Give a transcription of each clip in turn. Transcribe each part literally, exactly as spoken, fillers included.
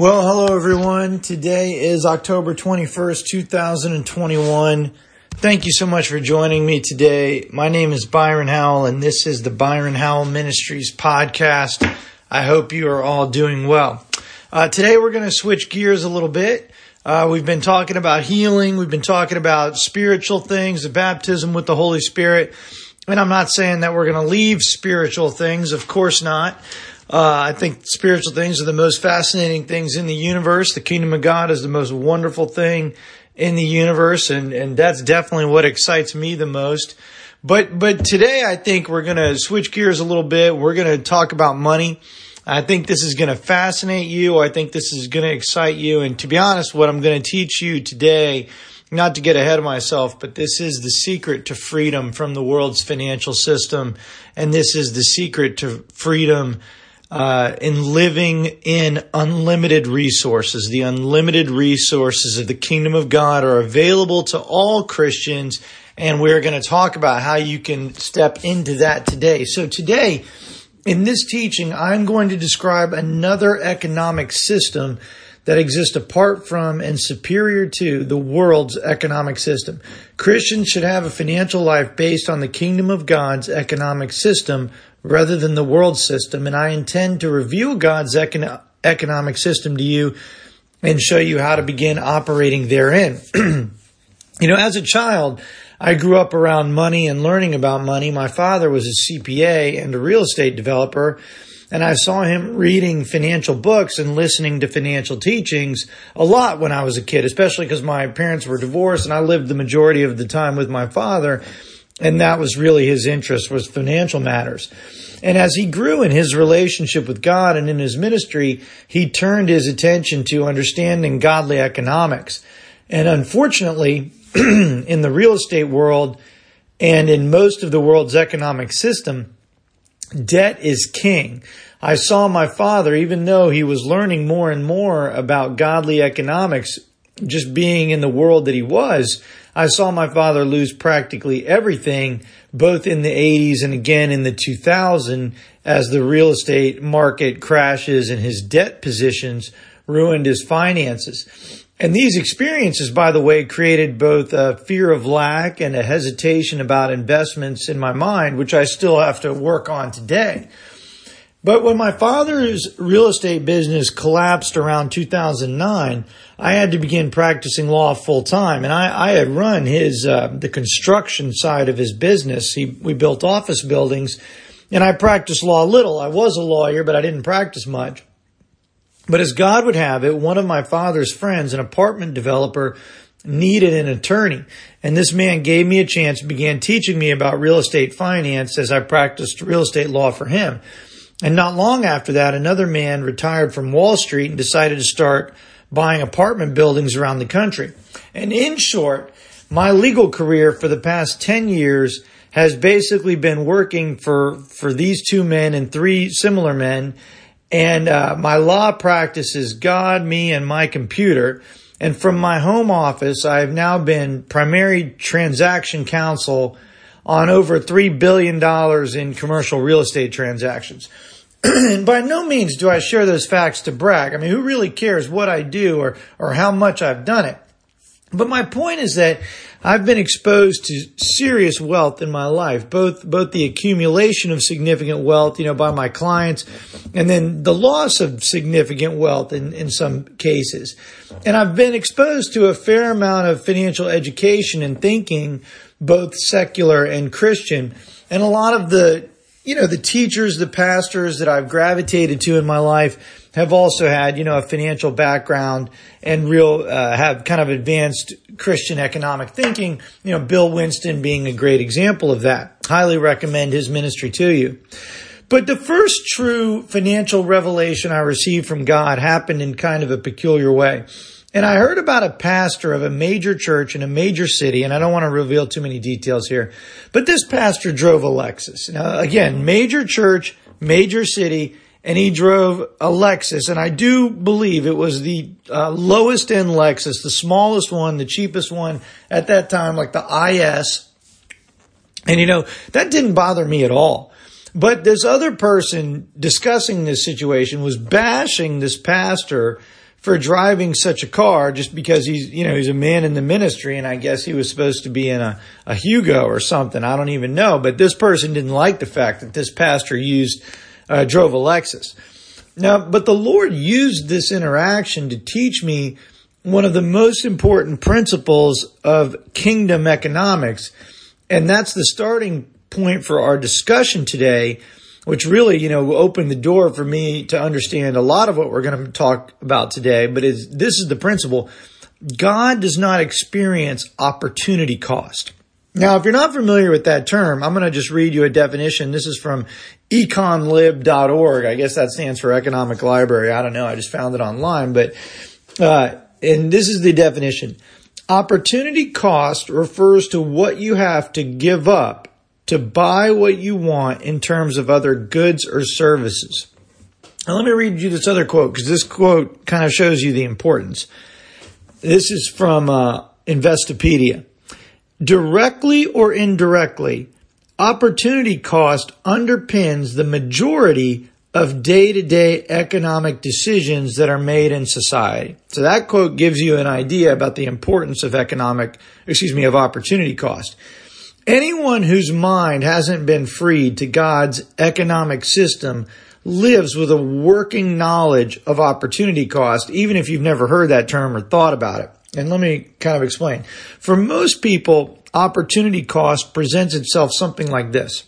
Well, hello everyone. Today is October twenty-first, two thousand twenty-one. Thank you so much for joining me today. My name is Byron Howell, and this is the Byron Howell Ministries podcast. I hope you are all doing well. Uh, today we're going to switch gears a little bit. Uh, we've been talking about healing. We've been talking about spiritual things, the baptism with the Holy Spirit. And I'm not saying that we're going to leave spiritual things. Of course not. Uh, I think spiritual things are the most fascinating things in the universe. The kingdom of God is the most wonderful thing in the universe, and, and that's definitely what excites me the most. But but today I think we're going to switch gears a little bit. We're going to talk about money. I think this is going to fascinate you. I think this is going to excite you. And to be honest, what I'm going to teach you today, not to get ahead of myself, but this is the secret to freedom from the world's financial system. And this is the secret to freedom Uh, in living in unlimited resources. The unlimited resources of the kingdom of God are available to all Christians, and we're going to talk about how you can step into that today. So today, in this teaching, I'm going to describe another economic system that exists apart from and superior to the world's economic system. Christians should have a financial life based on the kingdom of God's economic system rather than the world system, and I intend to reveal God's econ- economic system to you and show you how to begin operating therein. You know, as a child, I grew up around money and learning about money. My father was a C P A and a real estate developer, and I saw him reading financial books and listening to financial teachings a lot when I was a kid, especially because my parents were divorced and I lived the majority of the time with my father. And that was really his interest, was financial matters. And as he grew in his relationship with God and in his ministry, he turned his attention to understanding godly economics. And unfortunately, in the real estate world and in most of the world's economic system, debt is king. I saw my father, even though he was learning more and more about godly economics, just being in the world that he was, I saw my father lose practically everything, both in the eighties and again in the two thousands, as the real estate market crashes and his debt positions ruined his finances. And these experiences, by the way, created both a fear of lack and a hesitation about investments in my mind, which I still have to work on today. But when my father's real estate business collapsed around two thousand nine, I had to begin practicing law full time. And I, I had run his, uh, the construction side of his business. He, we built office buildings, and I practiced law little. I was a lawyer, but I didn't practice much. But as God would have it, one of my father's friends, an apartment developer, needed an attorney. And this man gave me a chance and began teaching me about real estate finance as I practiced real estate law for him. And not long after that, another man retired from Wall Street and decided to start buying apartment buildings around the country. And in short, my legal career for the past ten years has basically been working for, for these two men and three similar men. And uh, my law practice is God, me, and my computer. And from my home office, I have now been primary transaction counsel on over three billion dollars in commercial real estate transactions. And by no means do I share those facts to brag. I mean, who really cares what I do or, or how much I've done it? But my point is that I've been exposed to serious wealth in my life, both, both the accumulation of significant wealth, you know, by my clients, and then the loss of significant wealth in, in some cases. And I've been exposed to a fair amount of financial education and thinking, both secular and Christian. And a lot of the, you know, the teachers, the pastors that I've gravitated to in my life have also had, you know, a financial background and real, uh, have kind of advanced Christian economic thinking. You know, Bill Winston being a great example of that. Highly recommend his ministry to you. But the first true financial revelation I received from God happened in kind of a peculiar way. And I heard about a pastor of a major church in a major city, and I don't want to reveal too many details here, but this pastor drove a Lexus. Now, again, major church, major city, and he drove a Lexus, and I do believe it was the uh, lowest-end Lexus, the smallest one, the cheapest one at that time, like the I S. And, you know, that didn't bother me at all. But this other person discussing this situation was bashing this pastor for driving such a car just because he's, you know, he's a man in the ministry, and I guess he was supposed to be in a, a Hugo or something. I don't even know. But this person didn't like the fact that this pastor used, uh, drove a Lexus. Now, but the Lord used this interaction to teach me one of the most important principles of kingdom economics. And that's the starting point for our discussion today, which really, you know, opened the door for me to understand a lot of what we're going to talk about today. But it's, this is the principle. God does not experience opportunity cost. Now, if you're not familiar with that term, I'm going to just read you a definition. This is from econ lib dot org. I guess that stands for Economic Library. I don't know. I just found it online. But uh and this is the definition. Opportunity cost refers to what you have to give up to buy what you want in terms of other goods or services. Now, let me read you this other quote, because this quote kind of shows you the importance. This is from uh, Investopedia. Directly or indirectly, opportunity cost underpins the majority of day-to-day economic decisions that are made in society. So that quote gives you an idea about the importance of economic, excuse me, of opportunity cost. Anyone whose mind hasn't been freed to God's economic system lives with a working knowledge of opportunity cost, even if you've never heard that term or thought about it. And let me kind of explain. For most people, opportunity cost presents itself something like this.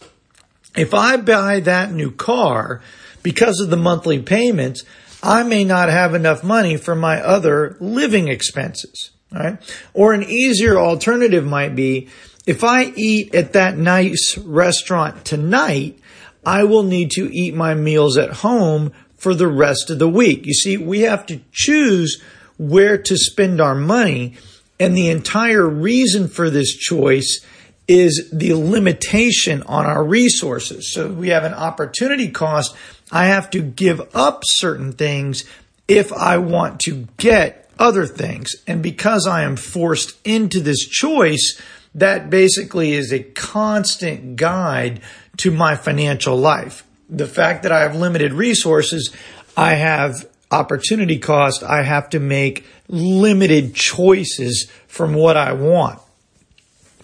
If I buy that new car, because of the monthly payments, I may not have enough money for my other living expenses, right? Or an easier alternative might be, if I eat at that nice restaurant tonight, I will need to eat my meals at home for the rest of the week. You see, we have to choose where to spend our money, and the entire reason for this choice is the limitation on our resources. So we have an opportunity cost. I have to give up certain things if I want to get other things. And because I am forced into this choice, that basically is a constant guide to my financial life. The fact that I have limited resources, I have opportunity cost. I have to make limited choices from what I want.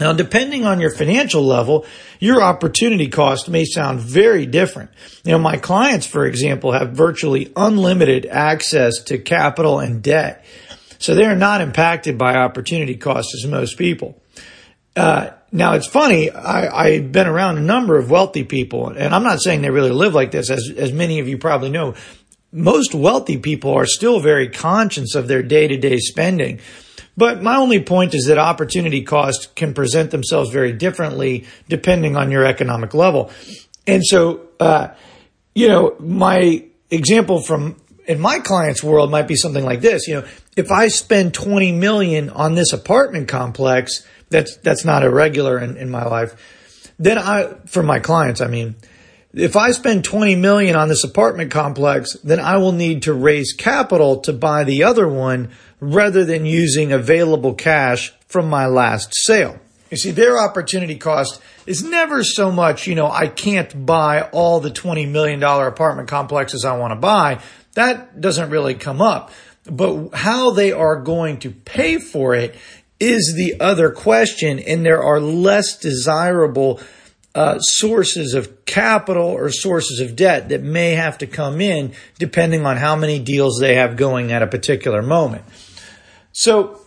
Now, depending on your financial level, your opportunity cost may sound very different. You know, my clients, for example, have virtually unlimited access to capital and debt. So they're not impacted by opportunity cost as most people. Uh, now, it's funny. I, I've been around a number of wealthy people, and I'm not saying they really live like this. As, as many of you probably know, most wealthy people are still very conscious of their day-to-day spending. But my only point is that opportunity costs can present themselves very differently depending on your economic level. And so, uh, you know, my example from in my client's world might be something like this. You know, if I spend twenty million dollars on this apartment complex, that's, that's not irregular in, in my life. Then I, for my clients, I mean, if I spend twenty million dollars on this apartment complex, then I will need to raise capital to buy the other one rather than using available cash from my last sale. You see, their opportunity cost is never so much, you know, I can't buy all the twenty million dollars apartment complexes I want to buy. That doesn't really come up. But how they are going to pay for it is the other question, and there are less desirable Uh, sources of capital or sources of debt that may have to come in depending on how many deals they have going at a particular moment. So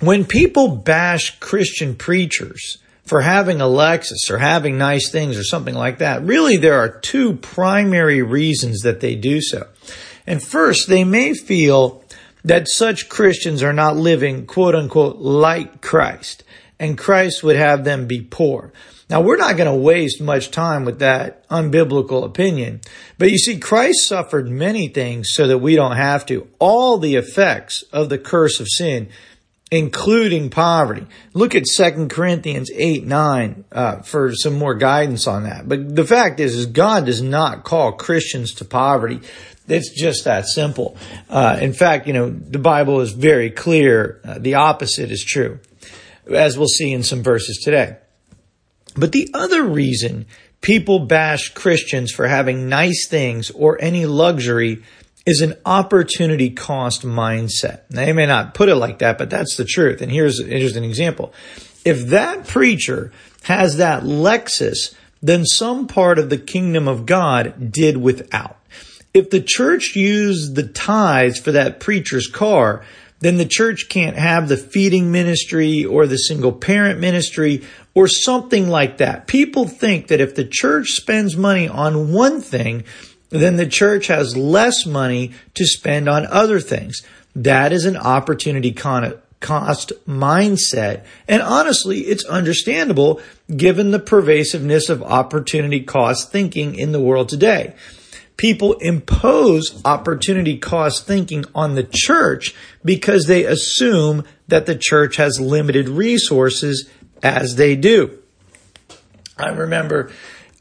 when people bash Christian preachers for having a Lexus or having nice things or something like that, really there are two primary reasons that they do so. And first, they may feel that such Christians are not living, quote unquote, like Christ, and Christ would have them be poor. Now, we're not going to waste much time with that unbiblical opinion. But you see, Christ suffered many things so that we don't have to. All the effects of the curse of sin, including poverty. Look at Second Corinthians eight, nine uh, for some more guidance on that. But the fact is, is God does not call Christians to poverty. It's just that simple. Uh, in fact, you know, the Bible is very clear. Uh, the opposite is true, as we'll see in some verses today. But the other reason people bash Christians for having nice things or any luxury is an opportunity cost mindset. Now, they may not put it like that, but that's the truth. And here's, here's an example. If that preacher has that Lexus, then some part of the kingdom of God did without. If the church used the tithes for that preacher's car, then the church can't have the feeding ministry or the single parent ministry or something like that. People think that if the church spends money on one thing, then the church has less money to spend on other things. That is an opportunity con- cost mindset. And honestly, it's understandable given the pervasiveness of opportunity cost thinking in the world today. People impose opportunity cost thinking on the church because they assume that the church has limited resources, as they do. I remember,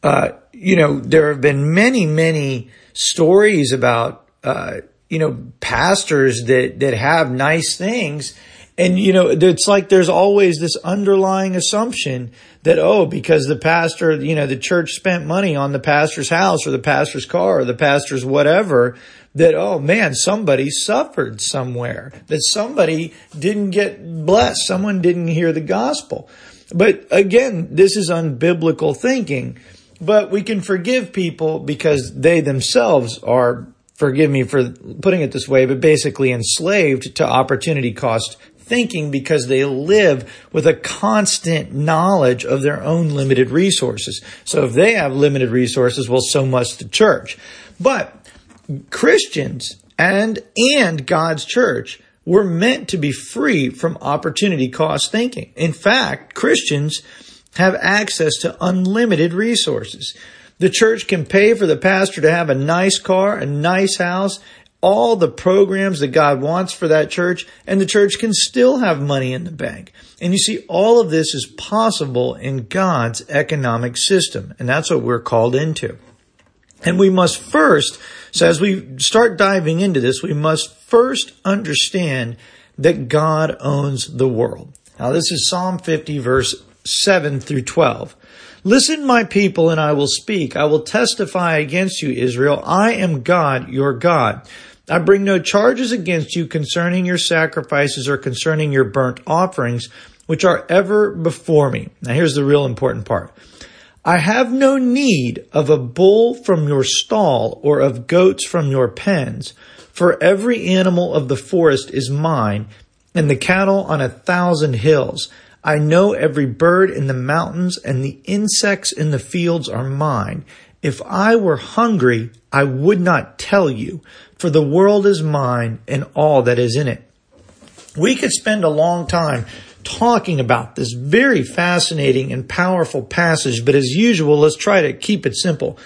uh, you know, there have been many, many stories about, uh, you know, pastors that, that have nice things. And, you know, it's like there's always this underlying assumption that, oh, because the pastor, you know, the church spent money on the pastor's house or the pastor's car or the pastor's whatever, that, oh, man, somebody suffered somewhere, that somebody didn't get blessed, someone didn't hear the gospel. But again, this is unbiblical thinking, but we can forgive people because they themselves are, forgive me for putting it this way, but basically enslaved to opportunity cost thinking because they live with a constant knowledge of their own limited resources. So if they have limited resources, well, so must the church. But Christians and, and God's church were meant to be free from opportunity cost thinking. In fact, Christians have access to unlimited resources. The church can pay for the pastor to have a nice car, a nice house, all the programs that God wants for that church, and the church can still have money in the bank. And you see, all of this is possible in God's economic system, and that's what we're called into. And we must first, so as we start diving into this, we must first understand that God owns the world. Now, this is Psalm fifty, verse seven through twelve. Listen, my people, and I will speak. I will testify against you, Israel. I am God, your God. I bring no charges against you concerning your sacrifices or concerning your burnt offerings, which are ever before me. Now, here's the real important part. I have no need of a bull from your stall or of goats from your pens, for every animal of the forest is mine, and the cattle on a thousand hills. I know every bird in the mountains and the insects in the fields are mine. If I were hungry, I would not tell you, for the world is mine and all that is in it. We could spend a long time talking about this very fascinating and powerful passage, but as usual, let's try to keep it simple.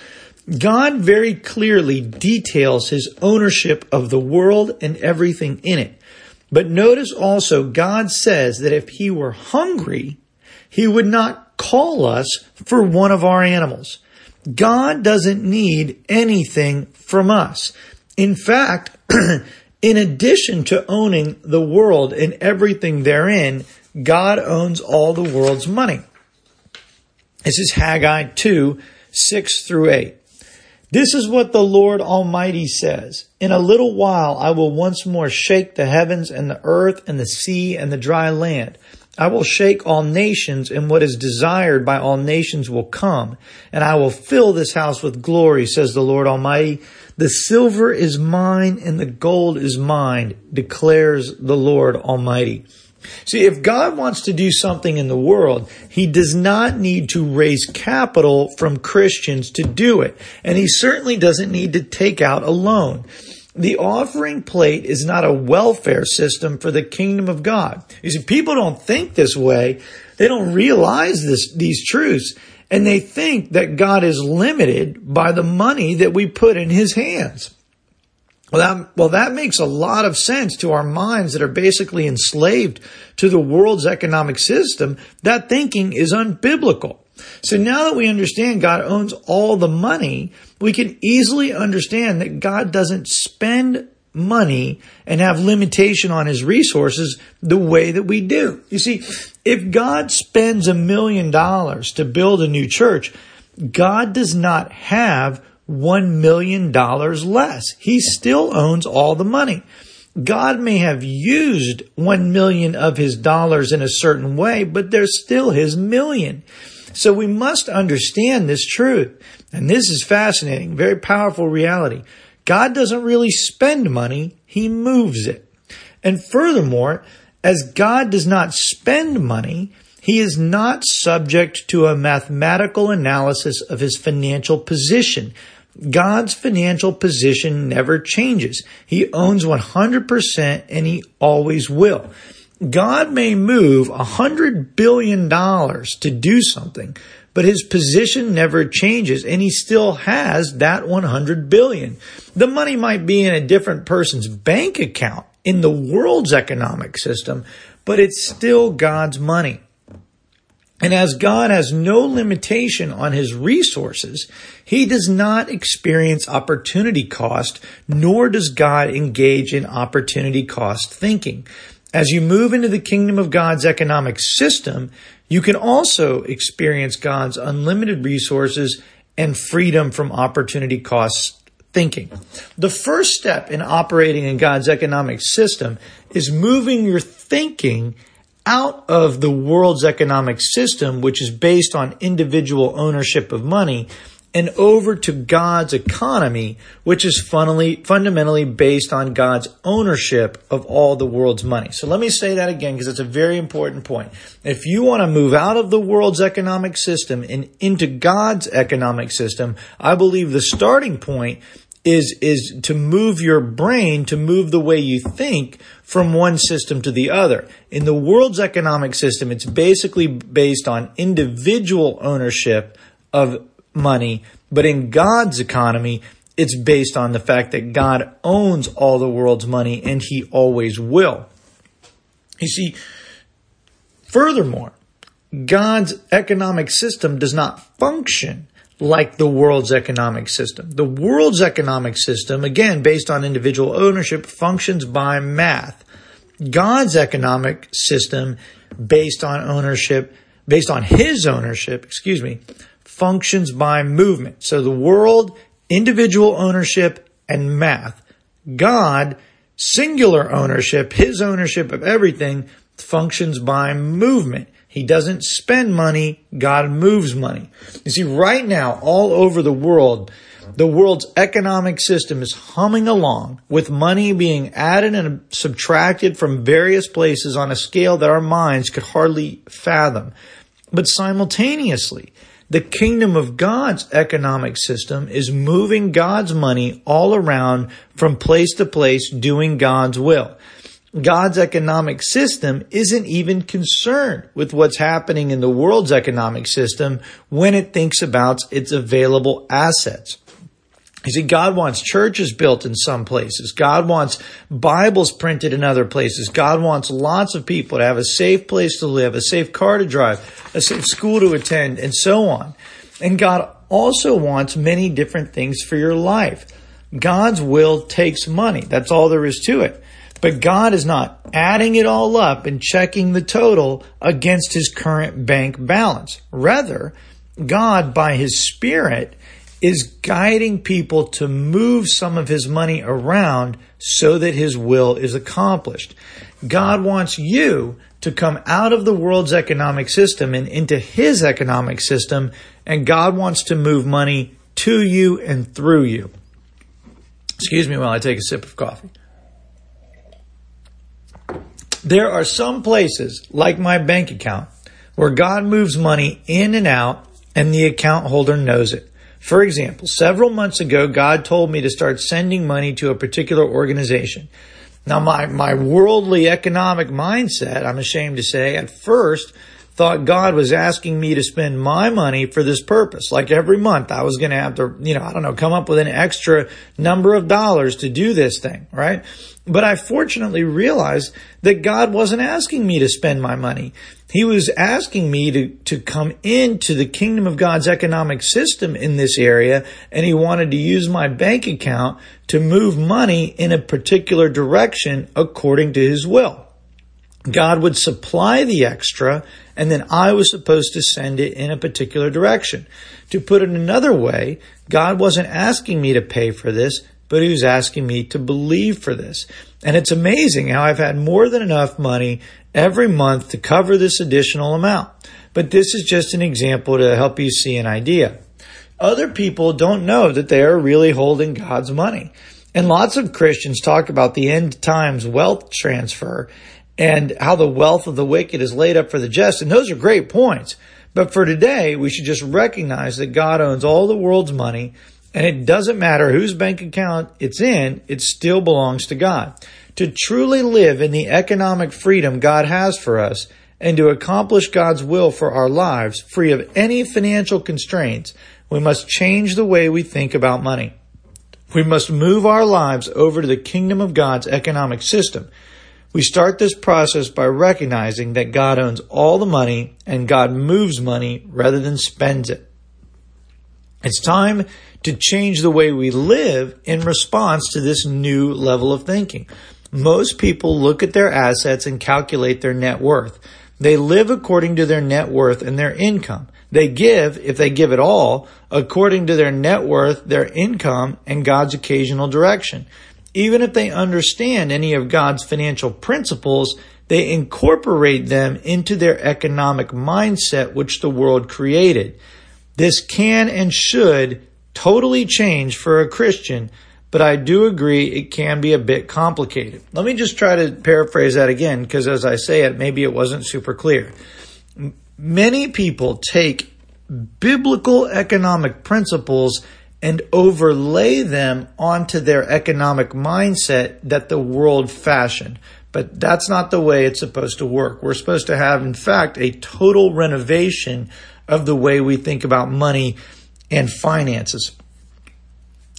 God very clearly details his ownership of the world and everything in it. But notice also, God says that if he were hungry, he would not call us for one of our animals. God doesn't need anything from us. In fact, in addition to owning the world and everything therein, God owns all the world's money. This is Haggai two, six through eight. This is what the Lord Almighty says. In a little while, I will once more shake the heavens and the earth and the sea and the dry land. I will shake all nations, and what is desired by all nations will come. And I will fill this house with glory, says the Lord Almighty. The silver is mine and the gold is mine, declares the Lord Almighty. See, if God wants to do something in the world, he does not need to raise capital from Christians to do it. And he certainly doesn't need to take out a loan. The offering plate is not a welfare system for the kingdom of God. You see, people don't think this way. They don't realize this, these truths. And they think that God is limited by the money that we put in his hands. Well that, well, that makes a lot of sense to our minds that are basically enslaved to the world's economic system. That thinking is unbiblical. So now that we understand God owns all the money, we can easily understand that God doesn't spend money and have limitation on his resources the way that we do. You see, if God spends a million dollars to build a new church, God does not have one million dollars less. He still owns all the money. God may have used one million of his dollars in a certain way, but they're still his million. So we must understand this truth. And this is fascinating, very powerful reality. God doesn't really spend money. He moves it. And furthermore, as God does not spend money, he is not subject to a mathematical analysis of his financial position. God's financial position never changes. He owns one hundred percent and he always will. God may move one hundred billion dollars to do something, but his position never changes and he still has that one hundred billion dollars. The money might be in a different person's bank account in the world's economic system, but it's still God's money. And as God has no limitation on his resources, he does not experience opportunity cost, nor does God engage in opportunity cost thinking. As you move into the kingdom of God's economic system, you can also experience God's unlimited resources and freedom from opportunity cost thinking. The first step in operating in God's economic system is moving your thinking out of the world's economic system, which is based on individual ownership of money, and over to God's economy, which is fundamentally based on God's ownership of all the world's money. So let me say that again, because it's a very important point. If you want to move out of the world's economic system and into God's economic system, I believe the starting point is is to move your brain, to move the way you think from one system to the other. In the world's economic system, it's basically based on individual ownership of money, but in God's economy, it's based on the fact that God owns all the world's money and he always will. You see, furthermore, God's economic system does not function like the world's economic system. The world's economic system, again, based on individual ownership, functions by math. God's economic system, based on ownership, based on his ownership, excuse me, functions by movement. So the world, individual ownership, and math. God, singular ownership, his ownership of everything, functions by movement. He doesn't spend money. God moves money. You see, right now, all over the world, the world's economic system is humming along with money being added and subtracted from various places on a scale that our minds could hardly fathom. But simultaneously, the kingdom of God's economic system is moving God's money all around from place to place, doing God's will. God's economic system isn't even concerned with what's happening in the world's economic system when it thinks about its available assets. You see, God wants churches built in some places. God wants Bibles printed in other places. God wants lots of people to have a safe place to live, a safe car to drive, a safe school to attend, and so on. And God also wants many different things for your life. God's will takes money. That's all there is to it. But God is not adding it all up and checking the total against his current bank balance. Rather, God, by his Spirit, is guiding people to move some of his money around so that his will is accomplished. God wants you to come out of the world's economic system and into his economic system, and God wants to move money to you and through you. Excuse me while I take a sip of coffee. There are some places, like my bank account, where God moves money in and out and the account holder knows it. For example, several months ago, God told me to start sending money to a particular organization. Now, my, my worldly economic mindset, I'm ashamed to say, at first thought God was asking me to spend my money for this purpose. Like every month, I was going to have to, you know, I don't know, come up with an extra number of dollars to do this thing, right? But I fortunately realized that God wasn't asking me to spend my money. He was asking me to, to come into the kingdom of God's economic system in this area, and he wanted to use my bank account to move money in a particular direction according to his will. God would supply the extra, and then I was supposed to send it in a particular direction. To put it another way, God wasn't asking me to pay for this, but he was asking me to believe for this. And it's amazing how I've had more than enough money every month to cover this additional amount. But this is just an example to help you see an idea. Other people don't know that they are really holding God's money. And lots of Christians talk about the end times wealth transfer and how the wealth of the wicked is laid up for the just. And those are great points. But for today, we should just recognize that God owns all the world's money, and it doesn't matter whose bank account it's in, it still belongs to God. To truly live in the economic freedom God has for us and to accomplish God's will for our lives, free of any financial constraints, we must change the way we think about money. We must move our lives over to the kingdom of God's economic system. We start this process by recognizing that God owns all the money and God moves money rather than spends it. It's time to change the way we live in response to this new level of thinking. Most people look at their assets and calculate their net worth. They live according to their net worth and their income. They give, if they give at all, according to their net worth, their income, and God's occasional direction. Even if they understand any of God's financial principles, they incorporate them into their economic mindset, which the world created. This can and should totally change for a Christian, but I do agree it can be a bit complicated. Let me just try to paraphrase that again, because as I say it, maybe it wasn't super clear. Many people take biblical economic principles and overlay them onto their economic mindset that the world fashioned. But that's not the way it's supposed to work. We're supposed to have, in fact, a total renovation of the way we think about money and finances.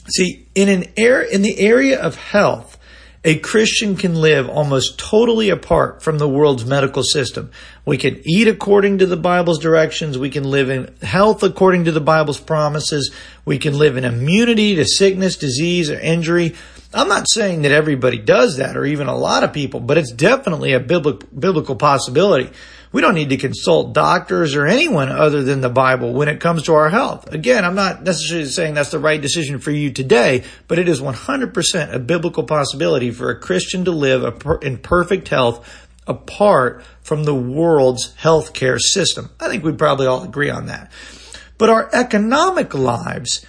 See, in an er- in the area of health, a Christian can live almost totally apart from the world's medical system. We can eat according to the Bible's directions. We can live in health according to the Bible's promises. We can live in immunity to sickness, disease, or injury. I'm not saying that everybody does that or even a lot of people, but it's definitely a biblic- biblical possibility. We don't need to consult doctors or anyone other than the Bible when it comes to our health. Again, I'm not necessarily saying that's the right decision for you today, but it is one hundred percent a biblical possibility for a Christian to live in perfect health apart from the world's healthcare system. I think we probably all agree on that. But our economic lives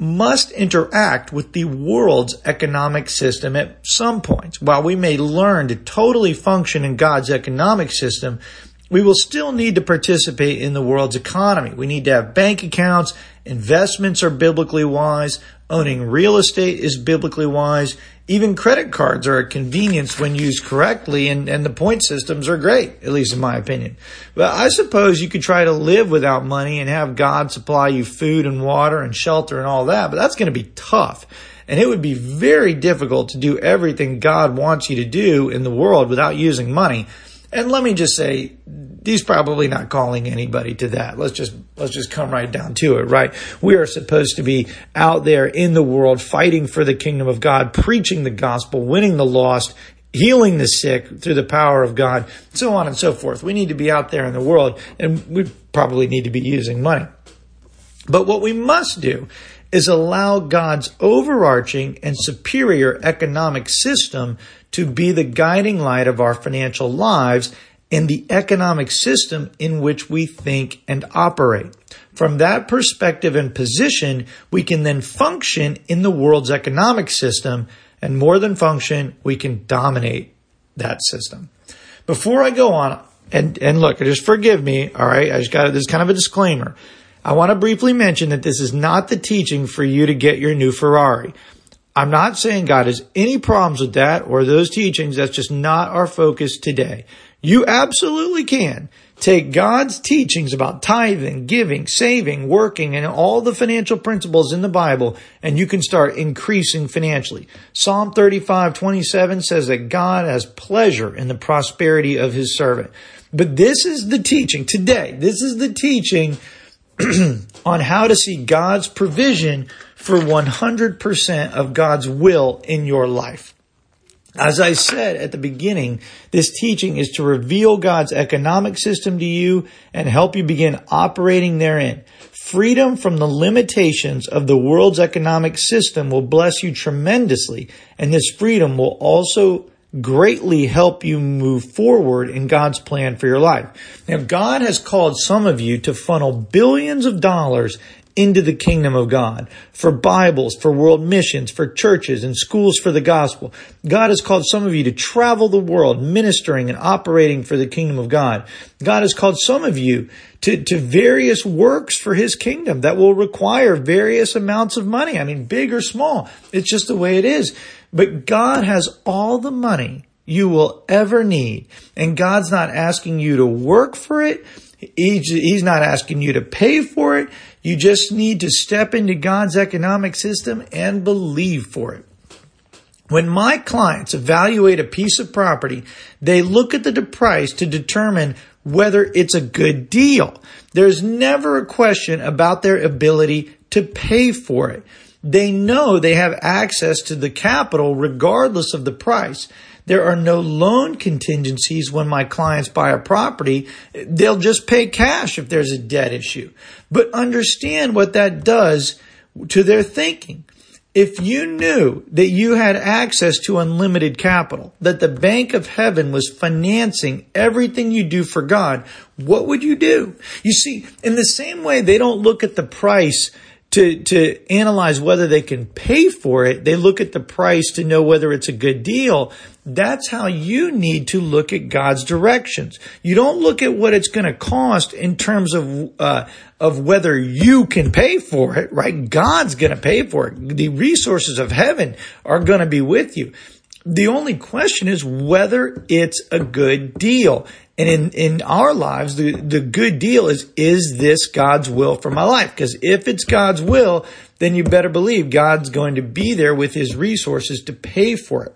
must interact with the world's economic system at some points. While we may learn to totally function in God's economic system, we will still need to participate in the world's economy. We need to have bank accounts. Investments are biblically wise. Owning real estate is biblically wise. Even credit cards are a convenience when used correctly, and, and the point systems are great, at least in my opinion. But I suppose you could try to live without money and have God supply you food and water and shelter and all that, but that's going to be tough. And it would be very difficult to do everything God wants you to do in the world without using money. And let me just say, he's probably not calling anybody to that. Let's just, let's just come right down to it, right? We are supposed to be out there in the world fighting for the kingdom of God, preaching the gospel, winning the lost, healing the sick through the power of God, so on and so forth. We need to be out there in the world, and we probably need to be using money. But what we must do is allow God's overarching and superior economic system to be the guiding light of our financial lives and the economic system in which we think and operate. From that perspective and position, we can then function in the world's economic system, and more than function, we can dominate that system. Before I go on, and, and look, just forgive me, all right, I just got this kind of a disclaimer. I want to briefly mention that this is not the teaching for you to get your new Ferrari. I'm not saying God has any problems with that or those teachings. That's just not our focus today. You absolutely can take God's teachings about tithing, giving, saving, working, and all the financial principles in the Bible, and you can start increasing financially. Psalm thirty-five twenty-seven says that God has pleasure in the prosperity of his servant. But this is the teaching today. This is the teaching on how to see God's provision for one hundred percent of God's will in your life. As I said at the beginning, this teaching is to reveal God's economic system to you and help you begin operating therein. Freedom from the limitations of the world's economic system will bless you tremendously, and this freedom will also greatly help you move forward in God's plan for your life. Now, God has called some of you to funnel billions of dollars into the kingdom of God, for Bibles, for world missions, for churches and schools for the gospel. God has called some of you to travel the world, ministering and operating for the kingdom of God. God has called some of you to, to various works for his kingdom that will require various amounts of money. I mean, big or small. It's just the way it is. But God has all the money you will ever need. And God's not asking you to work for it. He's not asking you to pay for it. You just need to step into God's economic system and believe for it. When my clients evaluate a piece of property, they look at the price to determine whether it's a good deal. There's never a question about their ability to pay for it. They know they have access to the capital regardless of the price. There are no loan contingencies when my clients buy a property. They'll just pay cash if there's a debt issue. But understand what that does to their thinking. If you knew that you had access to unlimited capital, that the bank of heaven was financing everything you do for God, what would you do? You see, in the same way, they don't look at the price To, to analyze whether they can pay for it. They look at the price to know whether it's a good deal. That's how you need to look at God's directions. You don't look at what it's going to cost in terms of, uh, of whether you can pay for it, right? God's going to pay for it. The resources of heaven are going to be with you. The only question is whether it's a good deal. And in, in our lives, the, the good deal is, is this God's will for my life? Because if it's God's will, then you better believe God's going to be there with his resources to pay for it.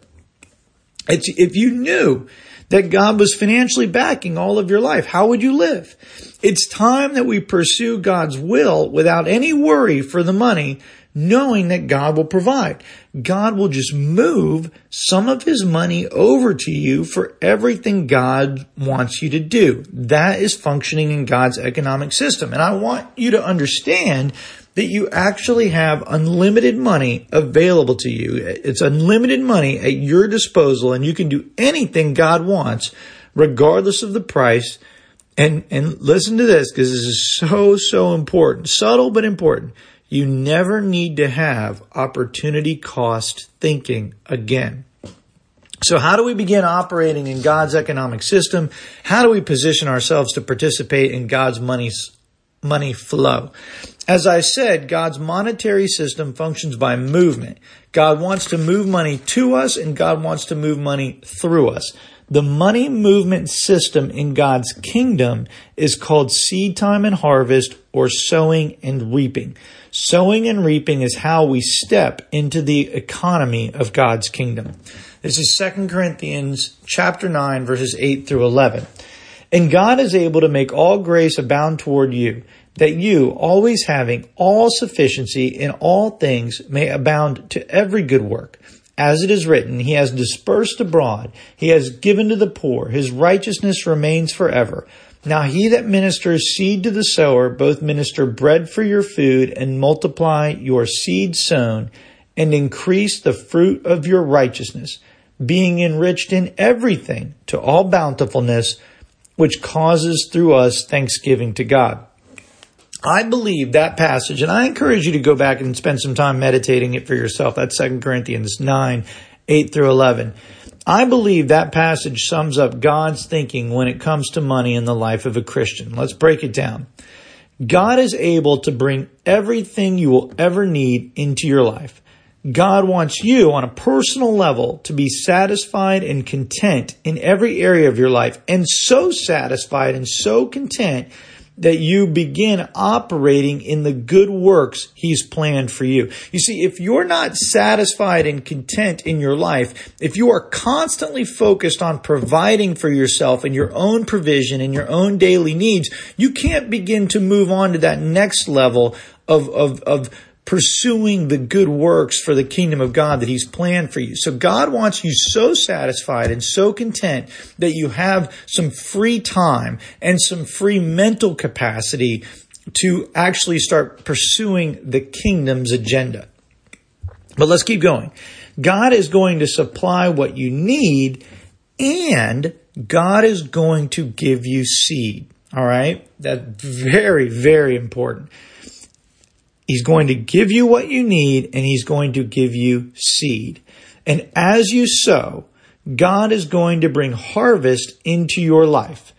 It's, if you knew that God was financially backing all of your life, how would you live? It's time that we pursue God's will without any worry for the money, knowing that God will provide. God will just move some of his money over to you for everything God wants you to do. That is functioning in God's economic system. And I want you to understand that you actually have unlimited money available to you. It's unlimited money at your disposal, and you can do anything God wants, regardless of the price. And, and listen to this, because this is so, so important. Subtle, but important. You never need to have opportunity cost thinking again. So how do we begin operating in God's economic system? How do we position ourselves to participate in God's money, money flow? As I said, God's monetary system functions by movement. God wants to move money to us, and God wants to move money through us. The money movement system in God's kingdom is called seed time and harvest, or sowing and reaping. Sowing and reaping is how we step into the economy of God's kingdom. This is Second Corinthians chapter nine, verses eight through eleven. And God is able to make all grace abound toward you, that you, always having all sufficiency in all things, may abound to every good work. As it is written, he has dispersed abroad, he has given to the poor, his righteousness remains forever. Now he that ministers seed to the sower, both minister bread for your food, and multiply your seed sown, and increase the fruit of your righteousness, being enriched in everything to all bountifulness, which causes through us thanksgiving to God. I believe that passage, and I encourage you to go back and spend some time meditating it for yourself. That's Second Corinthians nine, eight through eleven. I believe that passage sums up God's thinking when it comes to money in the life of a Christian. Let's break it down. God is able to bring everything you will ever need into your life. God wants you on a personal level to be satisfied and content in every area of your life, and so satisfied and so content that you begin operating in the good works he's planned for you. You see, if you're not satisfied and content in your life, if you are constantly focused on providing for yourself and your own provision and your own daily needs, you can't begin to move on to that next level of, of, of pursuing the good works for the kingdom of God that he's planned for you. So God wants you so satisfied and so content that you have some free time and some free mental capacity to actually start pursuing the kingdom's agenda. But let's keep going. God is going to supply what you need, and God is going to give you seed. All right? That's very, very important. He's going to give you what you need, and he's going to give you seed. And as you sow, God is going to bring harvest into your life.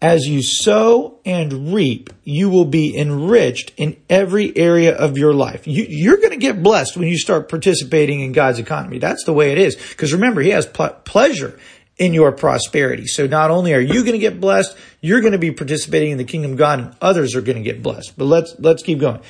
As you sow and reap, you will be enriched in every area of your life. You, you're going to get blessed when you start participating in God's economy. That's the way it is. Because remember, he has pl- pleasure in your prosperity. So not only are you going to get blessed, you're going to be participating in the kingdom of God, and others are going to get blessed. But let's let's keep going.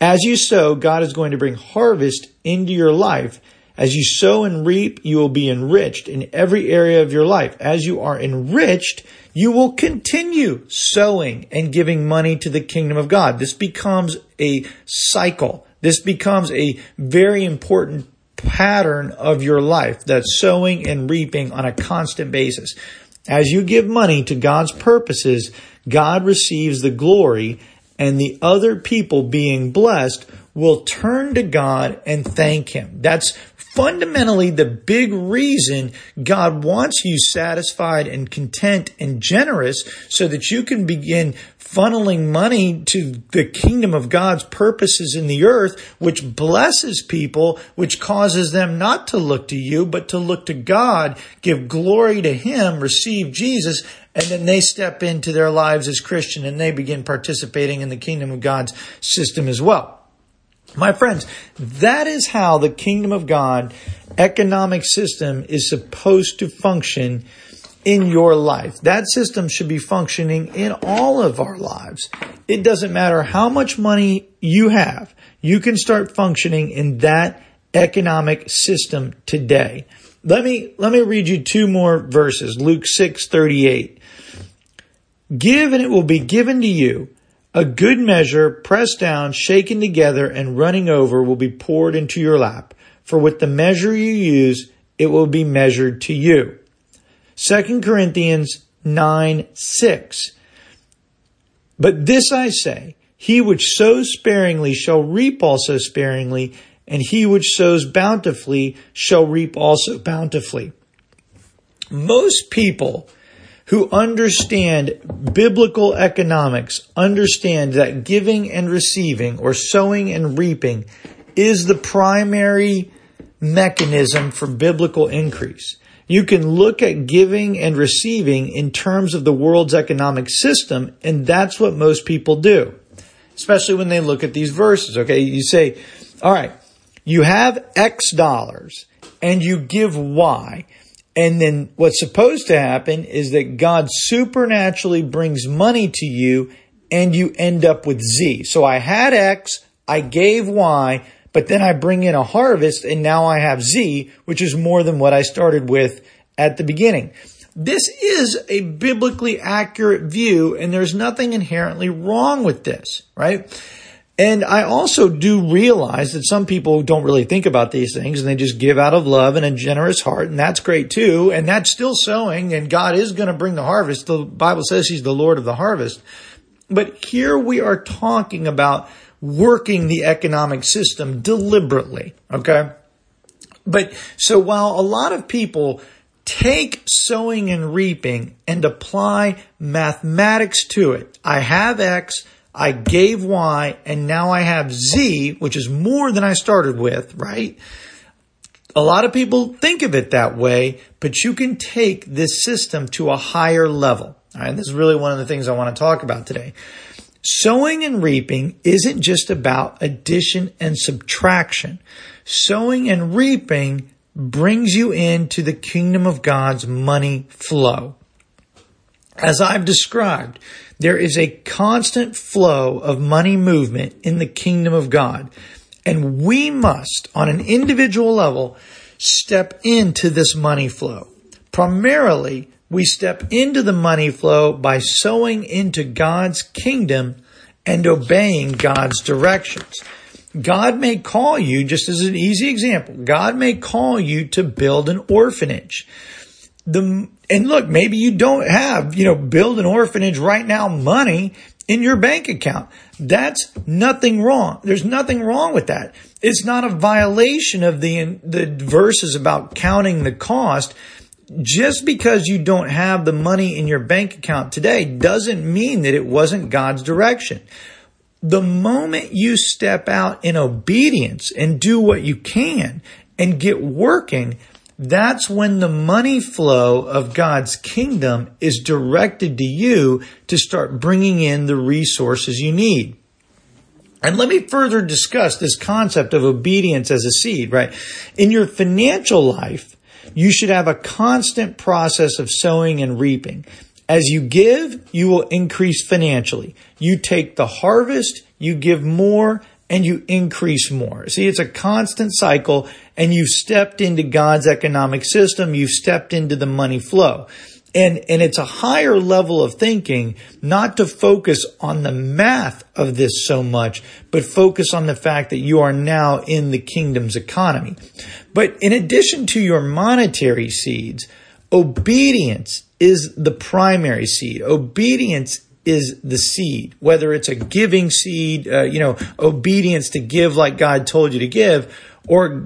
As you sow, God is going to bring harvest into your life. As you sow and reap, you will be enriched in every area of your life. As you are enriched, you will continue sowing and giving money to the kingdom of God. This becomes a cycle. This becomes a very important pattern of your life, that sowing and reaping on a constant basis. As you give money to God's purposes, God receives the glory, and the other people being blessed will turn to God and thank him. That's fundamentally the big reason God wants you satisfied and content and generous, so that you can begin funneling money to the kingdom of God's purposes in the earth, which blesses people, which causes them not to look to you, but to look to God, give glory to him, receive Jesus, and then they step into their lives as Christian and they begin participating in the kingdom of God's system as well. My friends, that is how the kingdom of God economic system is supposed to function in your life. That system should be functioning in all of our lives. It doesn't matter how much money you have. You can start functioning in that economic system today. Let me, let me read you two more verses. Luke six thirty-eight. Give and it will be given to you. A good measure, pressed down, shaken together, and running over will be poured into your lap. For with the measure you use, it will be measured to you. Second Corinthians nine six. But this I say, he which sows sparingly shall reap also sparingly, and he which sows bountifully shall reap also bountifully. Most people who understand biblical economics understand that giving and receiving, or sowing and reaping, is the primary mechanism for biblical increase. You can look at giving and receiving in terms of the world's economic system, and that's what most people do, especially when they look at these verses. Okay, you say, all right, you have X dollars and you give Y. And then what's supposed to happen is that God supernaturally brings money to you and you end up with Z. So I had X, I gave Y, but then I bring in a harvest and now I have Z, which is more than what I started with at the beginning. This is a biblically accurate view, and there's nothing inherently wrong with this, right? And I also do realize that some people don't really think about these things, and they just give out of love and a generous heart, and that's great too, and that's still sowing, and God is going to bring the harvest. The Bible says he's the Lord of the harvest. But here we are talking about working the economic system deliberately, okay? But so while a lot of people take sowing and reaping and apply mathematics to it, I have X, I gave Y, and now I have Z, which is more than I started with, right? A lot of people think of it that way, but you can take this system to a higher level. All right, this is really one of the things I want to talk about today. Sowing and reaping isn't just about addition and subtraction. Sowing and reaping brings you into the kingdom of God's money flow. As I've described, there is a constant flow of money movement in the kingdom of God, and we must, on an individual level, step into this money flow. Primarily, we step into the money flow by sowing into God's kingdom and obeying God's directions. God may call you, just as an easy example, God may call you to build an orphanage. The, and look, maybe you don't have, you know, build an orphanage right now money in your bank account. That's nothing wrong. There's nothing wrong with that. It's not a violation of the, the verses about counting the cost. Just because you don't have the money in your bank account today doesn't mean that it wasn't God's direction. The moment you step out in obedience and do what you can and get working, that's when the money flow of God's kingdom is directed to you to start bringing in the resources you need. And let me further discuss this concept of obedience as a seed, right? In your financial life, you should have a constant process of sowing and reaping. As you give, you will increase financially. You take the harvest, you give more, and you increase more. See, it's a constant cycle, and you've stepped into God's economic system. You've stepped into the money flow. And, and it's a higher level of thinking not to focus on the math of this so much, but focus on the fact that you are now in the kingdom's economy. But in addition to your monetary seeds, obedience is the primary seed. Obedience is the seed, whether it's a giving seed, uh, you know, obedience to give like God told you to give, or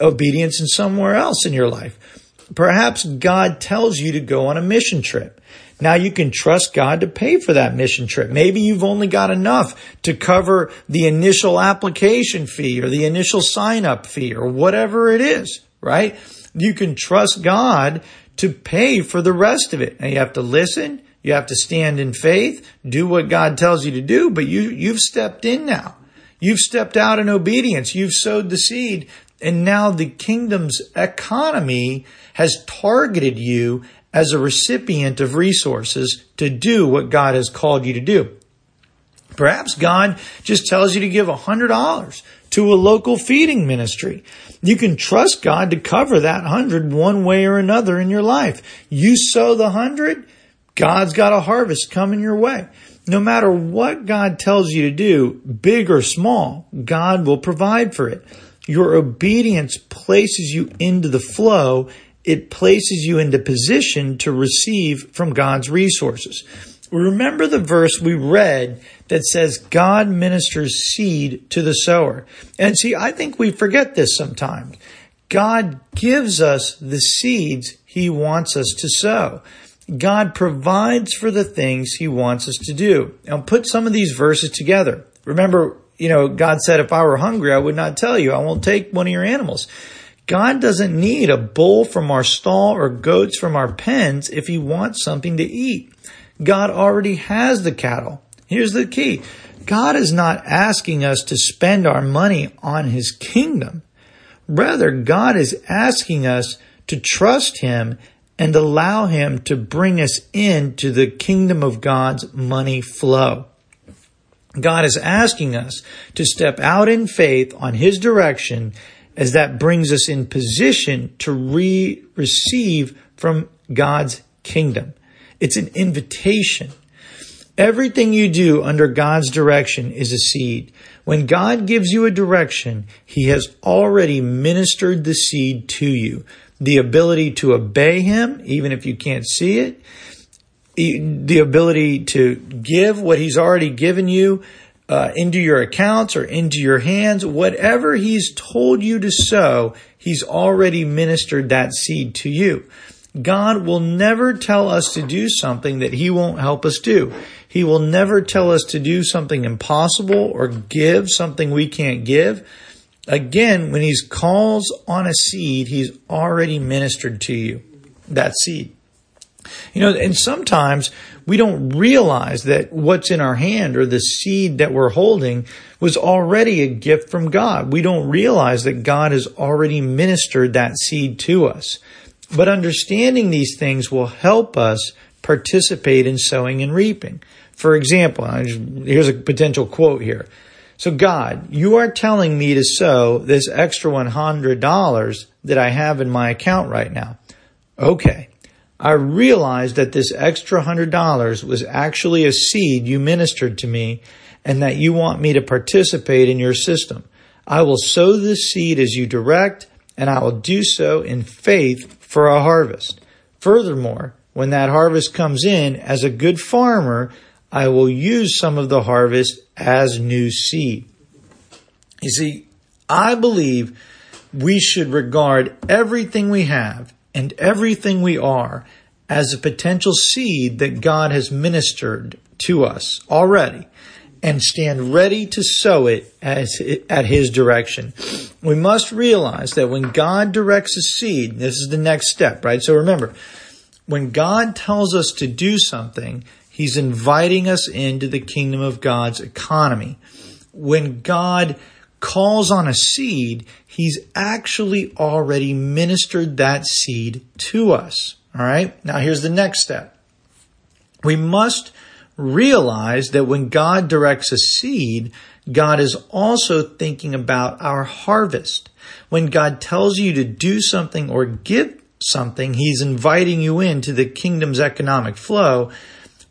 obedience in somewhere else in your life. Perhaps God tells you to go on a mission trip. Now you can trust God to pay for that mission trip. Maybe you've only got enough to cover the initial application fee or the initial sign-up fee or whatever it is, right? You can trust God to pay for the rest of it. Now you have to listen. You have to stand in faith, do what God tells you to do, but you, you've stepped in now. You've stepped out in obedience. You've sowed the seed. And now the kingdom's economy has targeted you as a recipient of resources to do what God has called you to do. Perhaps God just tells you to give one hundred dollars to a local feeding ministry. You can trust God to cover that one hundred one way or another in your life. You sow the one hundred, God's got a harvest coming your way. No matter what God tells you to do, big or small, God will provide for it. Your obedience places you into the flow. It places you into position to receive from God's resources. Remember the verse we read that says God ministers seed to the sower. And see, I think we forget this sometimes. God gives us the seeds he wants us to sow. God provides for the things he wants us to do. Now put some of these verses together. Remember, you know, God said, if I were hungry, I would not tell you. I won't take one of your animals. God doesn't need a bull from our stall or goats from our pens if he wants something to eat. God already has the cattle. Here's the key. God is not asking us to spend our money on his kingdom. Rather, God is asking us to trust him and allow him to bring us into the kingdom of God's money flow. God is asking us to step out in faith on his direction as that brings us in position to re- receive from God's kingdom. It's an invitation. Everything you do under God's direction is a seed. When God gives you a direction, he has already ministered the seed to you. The ability to obey him, even if you can't see it. The ability to give what he's already given you uh, into your accounts or into your hands. Whatever he's told you to sow, he's already ministered that seed to you. God will never tell us to do something that he won't help us do. He will never tell us to do something impossible or give something we can't give. Again, when he calls on a seed, he's already ministered to you, that seed. You know, and sometimes we don't realize that what's in our hand or the seed that we're holding was already a gift from God. We don't realize that God has already ministered that seed to us. But understanding these things will help us participate in sowing and reaping. For example, here's a potential quote here. So God, you are telling me to sow this extra one hundred dollars that I have in my account right now. Okay. I realize that this extra one hundred dollars was actually a seed you ministered to me and that you want me to participate in your system. I will sow this seed as you direct, and I will do so in faith for a harvest. Furthermore, when that harvest comes in, as a good farmer, I will use some of the harvest as new seed. You see, I believe we should regard everything we have and everything we are as a potential seed that God has ministered to us already, and stand ready to sow it as at his direction. We must realize that when God directs a seed, this is the next step, right? So remember, when God tells us to do something, he's inviting us into the kingdom of God's economy. When God calls on a seed, he's actually already ministered that seed to us. All right. Now here's the next step. We must realize that when God directs a seed, God is also thinking about our harvest. When God tells you to do something or give something, he's inviting you into the kingdom's economic flow,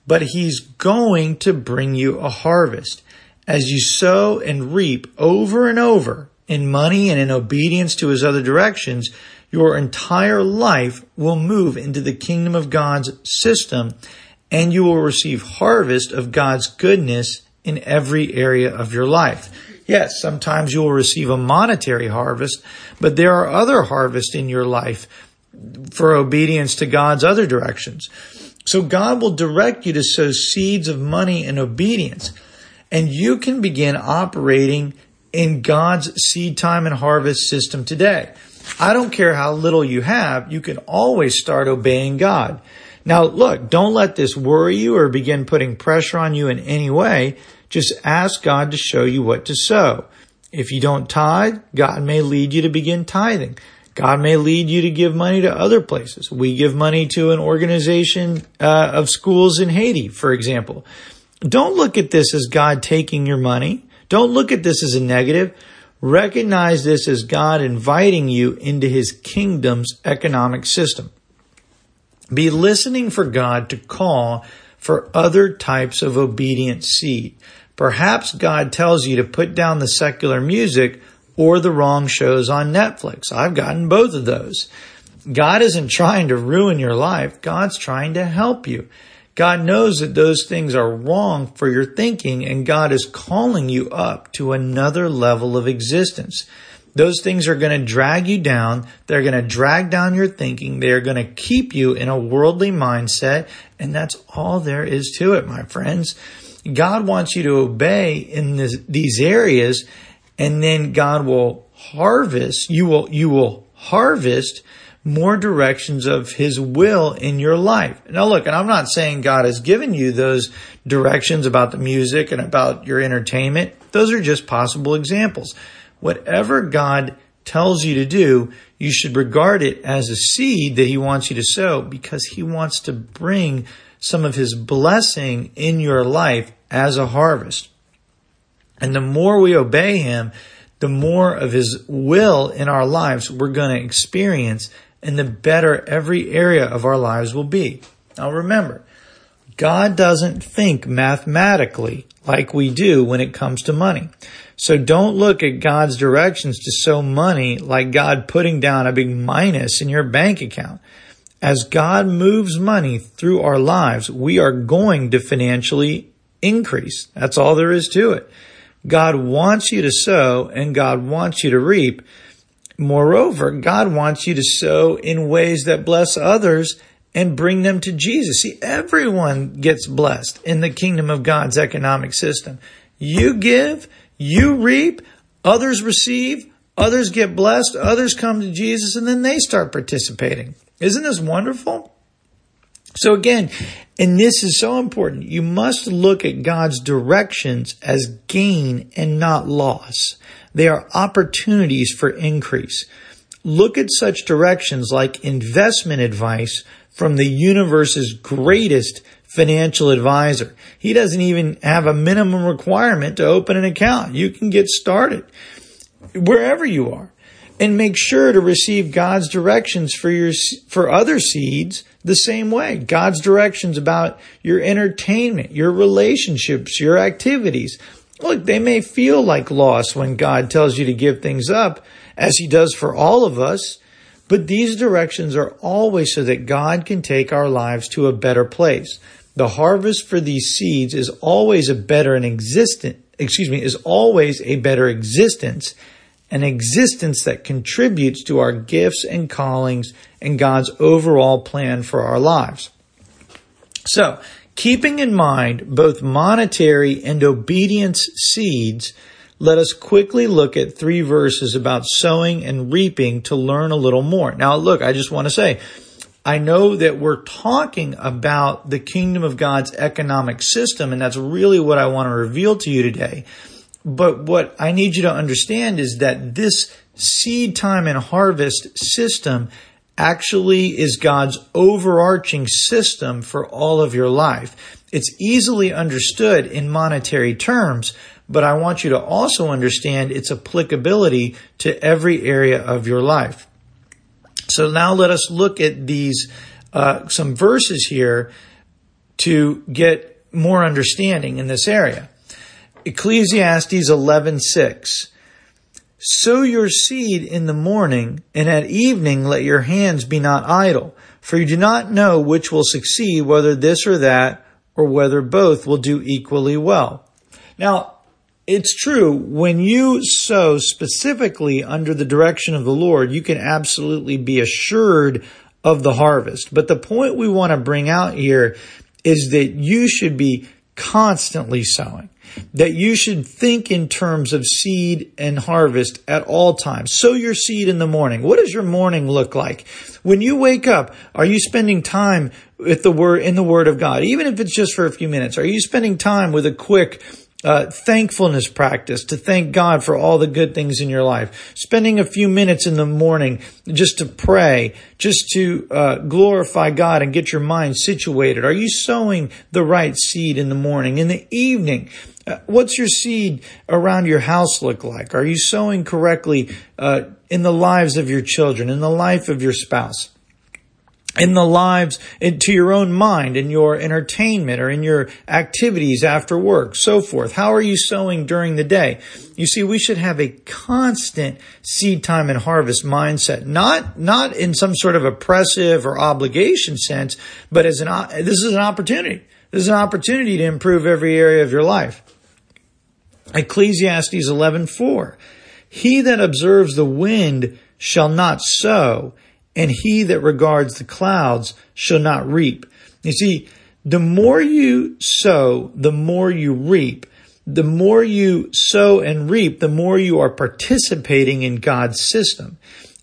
but he's going to bring you a harvest. As you sow and reap over and over in money and in obedience to his other directions, your entire life will move into the kingdom of God's system, and you will receive harvest of God's goodness in every area of your life. Yes, sometimes you will receive a monetary harvest, but there are other harvests in your life for obedience to God's other directions. So God will direct you to sow seeds of money and obedience, and you can begin operating in God's seed time and harvest system today. I don't care how little you have, you can always start obeying God. Now, look, don't let this worry you or begin putting pressure on you in any way. Just ask God to show you what to sow. If you don't tithe, God may lead you to begin tithing. God may lead you to give money to other places. We give money to an organization uh, of schools in Haiti, for example. Don't look at this as God taking your money. Don't look at this as a negative. Recognize this as God inviting you into his kingdom's economic system. Be listening for God to call for other types of obedient seed. Perhaps God tells you to put down the secular music or the wrong shows on Netflix. I've gotten both of those. God isn't trying to ruin your life. God's trying to help you. God knows that those things are wrong for your thinking, and God is calling you up to another level of existence. Those things are going to drag you down. They're going to drag down your thinking. They're going to keep you in a worldly mindset. And that's all there is to it, my friends. God wants you to obey in this, these areas, and then God will harvest. You will, you will harvest more directions of his will in your life. Now look, and I'm not saying God has given you those directions about the music and about your entertainment. Those are just possible examples. Whatever God tells you to do, you should regard it as a seed that he wants you to sow, because he wants to bring some of his blessing in your life as a harvest. And the more we obey him, the more of his will in our lives we're going to experience, and the better every area of our lives will be. Now remember, God doesn't think mathematically like we do when it comes to money. So don't look at God's directions to sow money like God putting down a big minus in your bank account. As God moves money through our lives, we are going to financially increase. That's all there is to it. God wants you to sow, and God wants you to reap. Moreover, God wants you to sow in ways that bless others and bring them to Jesus. See, everyone gets blessed in the kingdom of God's economic system. You give, you reap, others receive, others get blessed, others come to Jesus, and then they start participating. Isn't this wonderful? So again, and this is so important, you must look at God's directions as gain and not loss. They are opportunities for increase. Look at such directions like investment advice from the universe's greatest financial advisor. He doesn't even have a minimum requirement to open an account. You can get started wherever you are, and make sure to receive God's directions for your, for other seeds the same way. God's directions about your entertainment, your relationships, your activities. Look, they may feel like loss when God tells you to give things up, as he does for all of us, but these directions are always so that God can take our lives to a better place. The harvest for these seeds is always a better and existent, excuse me, is always a better existence, an existence that contributes to our gifts and callings and God's overall plan for our lives. So, keeping in mind both monetary and obedience seeds, let us quickly look at three verses about sowing and reaping to learn a little more. Now, look, I just want to say, I know that we're talking about the kingdom of God's economic system, and that's really what I want to reveal to you today. But what I need you to understand is that this seed time and harvest system actually is God's overarching system for all of your life. It's easily understood in monetary terms, but I want you to also understand its applicability to every area of your life. So now let us look at these, uh, some verses here to get more understanding in this area. Ecclesiastes eleven six. Sow your seed in the morning, and at evening let your hands be not idle, for you do not know which will succeed, whether this or that, or whether both will do equally well. Now, it's true, when you sow specifically under the direction of the Lord, you can absolutely be assured of the harvest. But the point we want to bring out here is that you should be constantly sowing, that you should think in terms of seed and harvest at all times. Sow your seed in the morning. What does your morning look like? When you wake up, are you spending time with the word, in the Word of God? Even if it's just for a few minutes, are you spending time with a quick uh, thankfulness practice to thank God for all the good things in your life? Spending a few minutes in the morning just to pray, just to uh, glorify God and get your mind situated. Are you sowing the right seed in the morning? In the evening, what's your seed around your house look like? Are you sowing correctly uh, in the lives of your children, in the life of your spouse, in the lives, into your own mind, in your entertainment or in your activities after work, so forth? How are you sowing during the day? You see, we should have a constant seed time and harvest mindset, not not in some sort of oppressive or obligation sense, but as an this is an opportunity. This is an opportunity to improve every area of your life. Ecclesiastes eleven four. He that observes the wind shall not sow, and he that regards the clouds shall not reap. You see, the more you sow, the more you reap. The more you sow and reap, the more you are participating in God's system.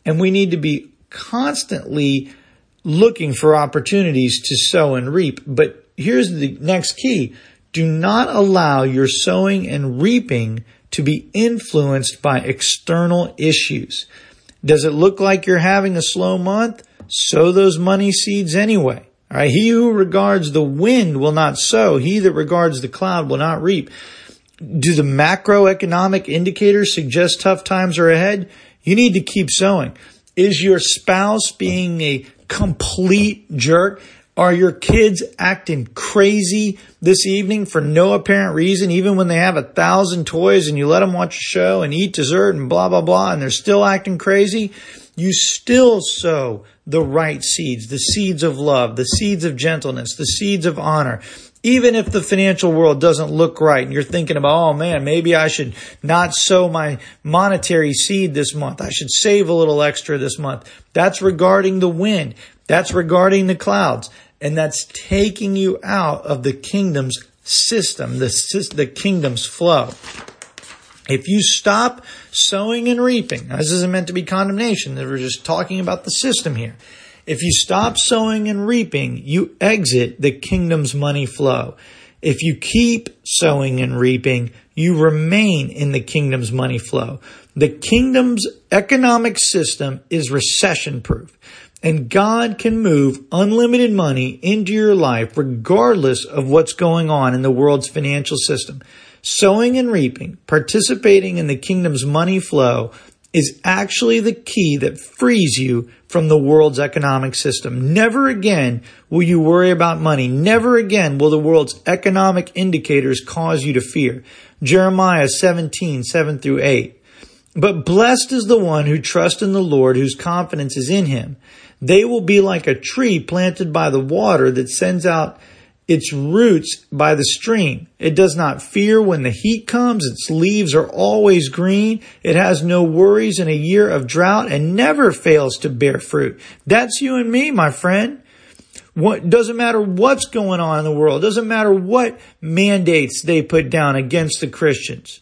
And we need to be constantly looking for opportunities to sow and reap. But here's the next key. Do not allow your sowing and reaping to be influenced by external issues. Does it look like you're having a slow month? Sow those money seeds anyway. All right. He who regards the wind will not sow. He that regards the cloud will not reap. Do the macroeconomic indicators suggest tough times are ahead? You need to keep sowing. Is your spouse being a complete jerk? Are your kids acting crazy this evening for no apparent reason, even when they have a thousand toys and you let them watch a show and eat dessert and blah, blah, blah, and they're still acting crazy? You still sow the right seeds, the seeds of love, the seeds of gentleness, the seeds of honor. Even if the financial world doesn't look right and you're thinking about, oh man, maybe I should not sow my monetary seed this month. I should save a little extra this month. That's regarding the wind. That's regarding the clouds. And that's taking you out of the kingdom's system, the, the kingdom's flow. If you stop sowing and reaping, now this isn't meant to be condemnation. We're just talking about the system here. If you stop sowing and reaping, you exit the kingdom's money flow. If you keep sowing and reaping, you remain in the kingdom's money flow. The kingdom's economic system is recession-proof. And God can move unlimited money into your life regardless of what's going on in the world's financial system. Sowing and reaping, participating in the kingdom's money flow, is actually the key that frees you from the world's economic system. Never again will you worry about money. Never again will the world's economic indicators cause you to fear. Jeremiah seventeen, seven through eight. But blessed is the one who trusts in the Lord, whose confidence is in him. They will be like a tree planted by the water that sends out its roots by the stream. It does not fear when the heat comes. Its leaves are always green. It has no worries in a year of drought and never fails to bear fruit. That's you and me, my friend. What doesn't matter what's going on in the world. Doesn't matter what mandates they put down against the Christians.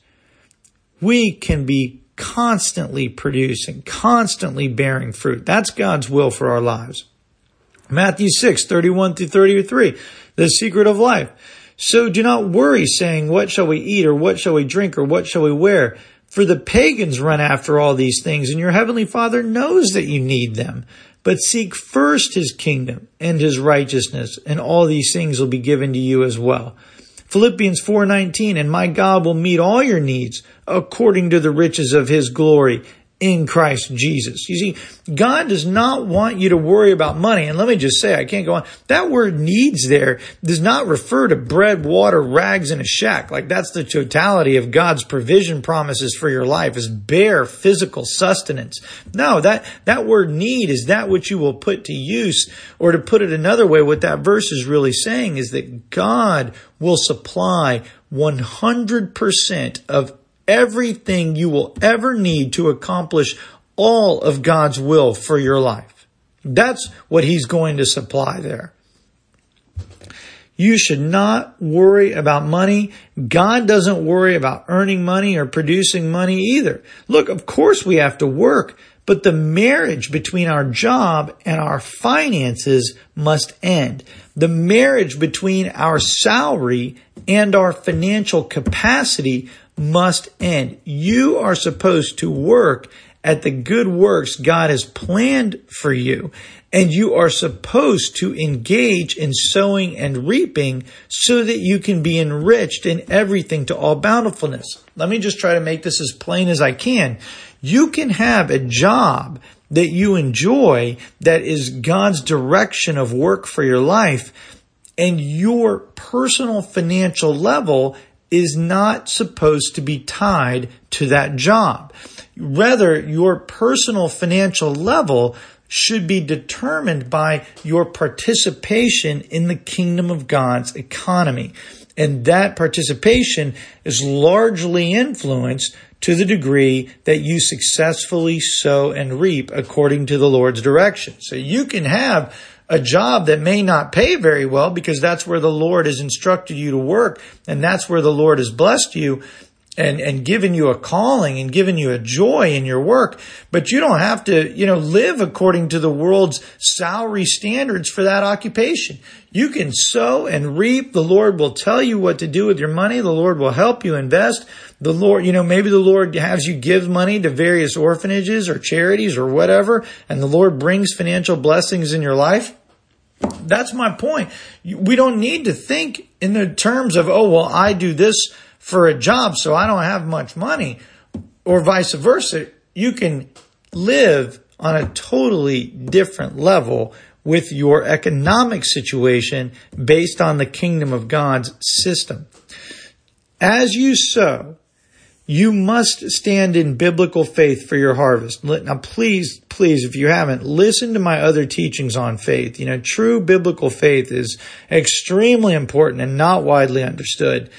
We can be constantly producing, constantly bearing fruit. That's God's will for our lives. Matthew six, thirty-one through thirty-three, the secret of life. So do not worry, saying, what shall we eat, or what shall we drink, or what shall we wear? For the pagans run after all these things, and your heavenly Father knows that you need them. But seek first his kingdom and his righteousness, and all these things will be given to you as well. Philippians four nineteen, and my God will meet all your needs according to the riches of his glory in Christ Jesus. You see, God does not want you to worry about money. And let me just say, I can't go on. That word needs there does not refer to bread, water, rags, and a shack. Like that's the totality of God's provision promises for your life is bare physical sustenance. No, that, that word need is that which you will put to use, or to put it another way, what that verse is really saying is that God will supply one hundred percent of everything you will ever need to accomplish all of God's will for your life. That's what he's going to supply there. You should not worry about money. God doesn't worry about earning money or producing money either. Look, of course we have to work, but the marriage between our job and our finances must end. The marriage between our salary and our financial capacity must end. You are supposed to work at the good works God has planned for you. And you are supposed to engage in sowing and reaping so that you can be enriched in everything to all bountifulness. Let me just try to make this as plain as I can. You can have a job that you enjoy that is God's direction of work for your life, and your personal financial level is not supposed to be tied to that job. Rather, your personal financial level should be determined by your participation in the kingdom of God's economy. And that participation is largely influenced to the degree that you successfully sow and reap according to the Lord's direction. So you can have a job that may not pay very well because that's where the Lord has instructed you to work, and that's where the Lord has blessed you and, and given you a calling and given you a joy in your work. But you don't have to, you know, live according to the world's salary standards for that occupation. You can sow and reap. The Lord will tell you what to do with your money. The Lord will help you invest. The Lord, you know, maybe the Lord has you give money to various orphanages or charities or whatever, and the Lord brings financial blessings in your life. That's my point. We don't need to think in the terms of, oh, well, I do this for a job, so I don't have much money, or vice versa. You can live on a totally different level with your economic situation based on the kingdom of God's system. As you sow, you must stand in biblical faith for your harvest. Now, please, please, if you haven't, listen to my other teachings on faith. You know, true biblical faith is extremely important and not widely understood.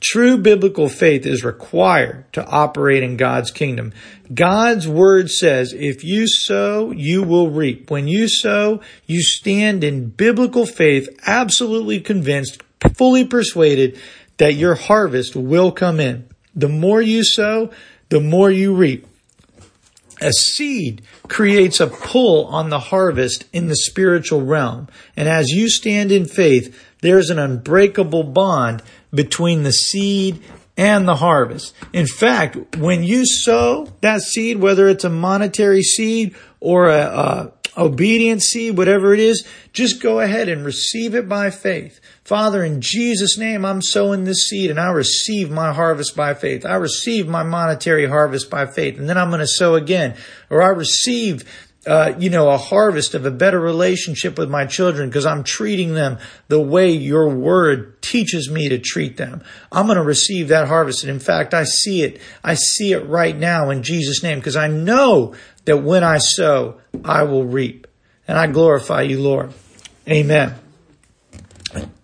True biblical faith is required to operate in God's kingdom. God's word says, if you sow, you will reap. When you sow, you stand in biblical faith, absolutely convinced, fully persuaded that your harvest will come in. The more you sow, the more you reap. A seed creates a pull on the harvest in the spiritual realm. And as you stand in faith, there's an unbreakable bond between the seed and the harvest. In fact, when you sow that seed, whether it's a monetary seed or a, a obedience seed, whatever it is, just go ahead and receive it by faith. Father, in Jesus' name, I'm sowing this seed and I receive my harvest by faith. I receive my monetary harvest by faith. And then I'm going to sow again. Or I receive uh, you know, a harvest of a better relationship with my children because I'm treating them the way your word teaches me to treat them. I'm going to receive that harvest. And in fact, I see it. I see it right now in Jesus' name because I know that when I sow, I will reap. And I glorify you, Lord. Amen.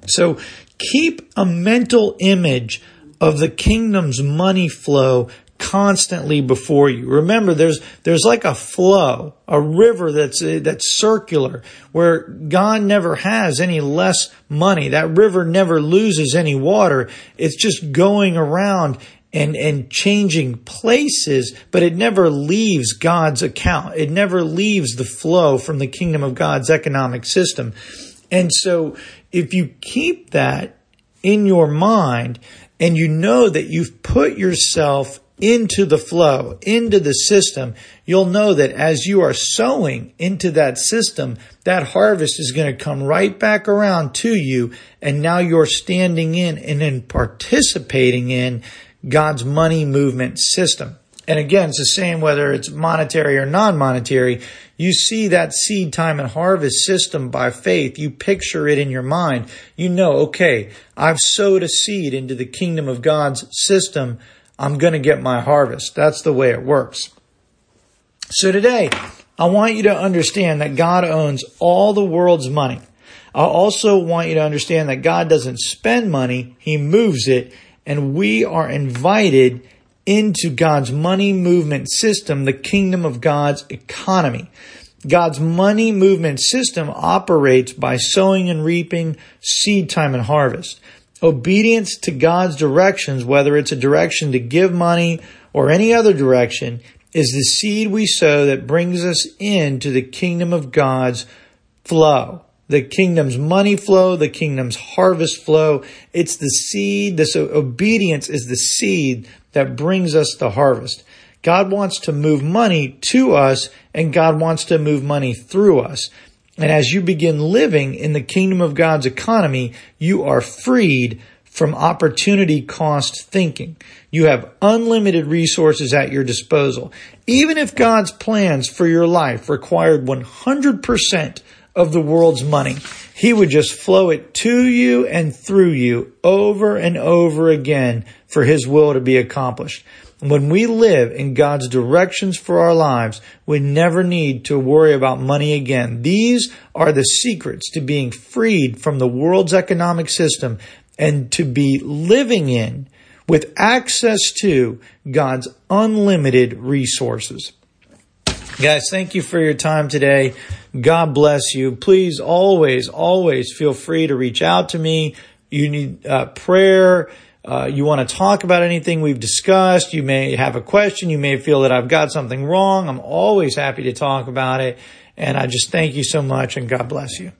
So keep a mental image of the kingdom's money flow constantly before you. Remember, there's there's like a flow, a river that's that's circular, where God never has any less money. That river never loses any water. It's just going around and and changing places, but it never leaves God's account. It never leaves the flow from the kingdom of God's economic system. And so if you keep that in your mind and you know that you've put yourself into the flow, into the system, you'll know that as you are sowing into that system, that harvest is going to come right back around to you. And now you're standing in and then participating in God's money movement system. And again, it's the same whether it's monetary or non-monetary. You see that seed time and harvest system by faith. You picture it in your mind. You know, okay, I've sowed a seed into the kingdom of God's system. I'm going to get my harvest. That's the way it works. So today, I want you to understand that God owns all the world's money. I also want you to understand that God doesn't spend money. He moves it. And we are invited into God's money movement system, the kingdom of God's economy. God's money movement system operates by sowing and reaping, seed time and harvest. Obedience to God's directions, whether it's a direction to give money or any other direction, is the seed we sow that brings us into the kingdom of God's flow. The kingdom's money flow, the kingdom's harvest flow. It's the seed. This obedience is the seed that brings us the harvest. God wants to move money to us, and God wants to move money through us. And as you begin living in the kingdom of God's economy, you are freed from opportunity cost thinking. You have unlimited resources at your disposal. Even if God's plans for your life required one hundred percent of the world's money, He would just flow it to you and through you over and over again for His will to be accomplished. When we live in God's directions for our lives, we never need to worry about money again. These are the secrets to being freed from the world's economic system and to be living in with access to God's unlimited resources. Guys, thank you for your time today. God bless you. Please always, always feel free to reach out to me. You need uh, prayer. Uh, you want to talk about anything we've discussed. You may have a question. You may feel that I've got something wrong. I'm always happy to talk about it. And I just thank you so much, and God bless you.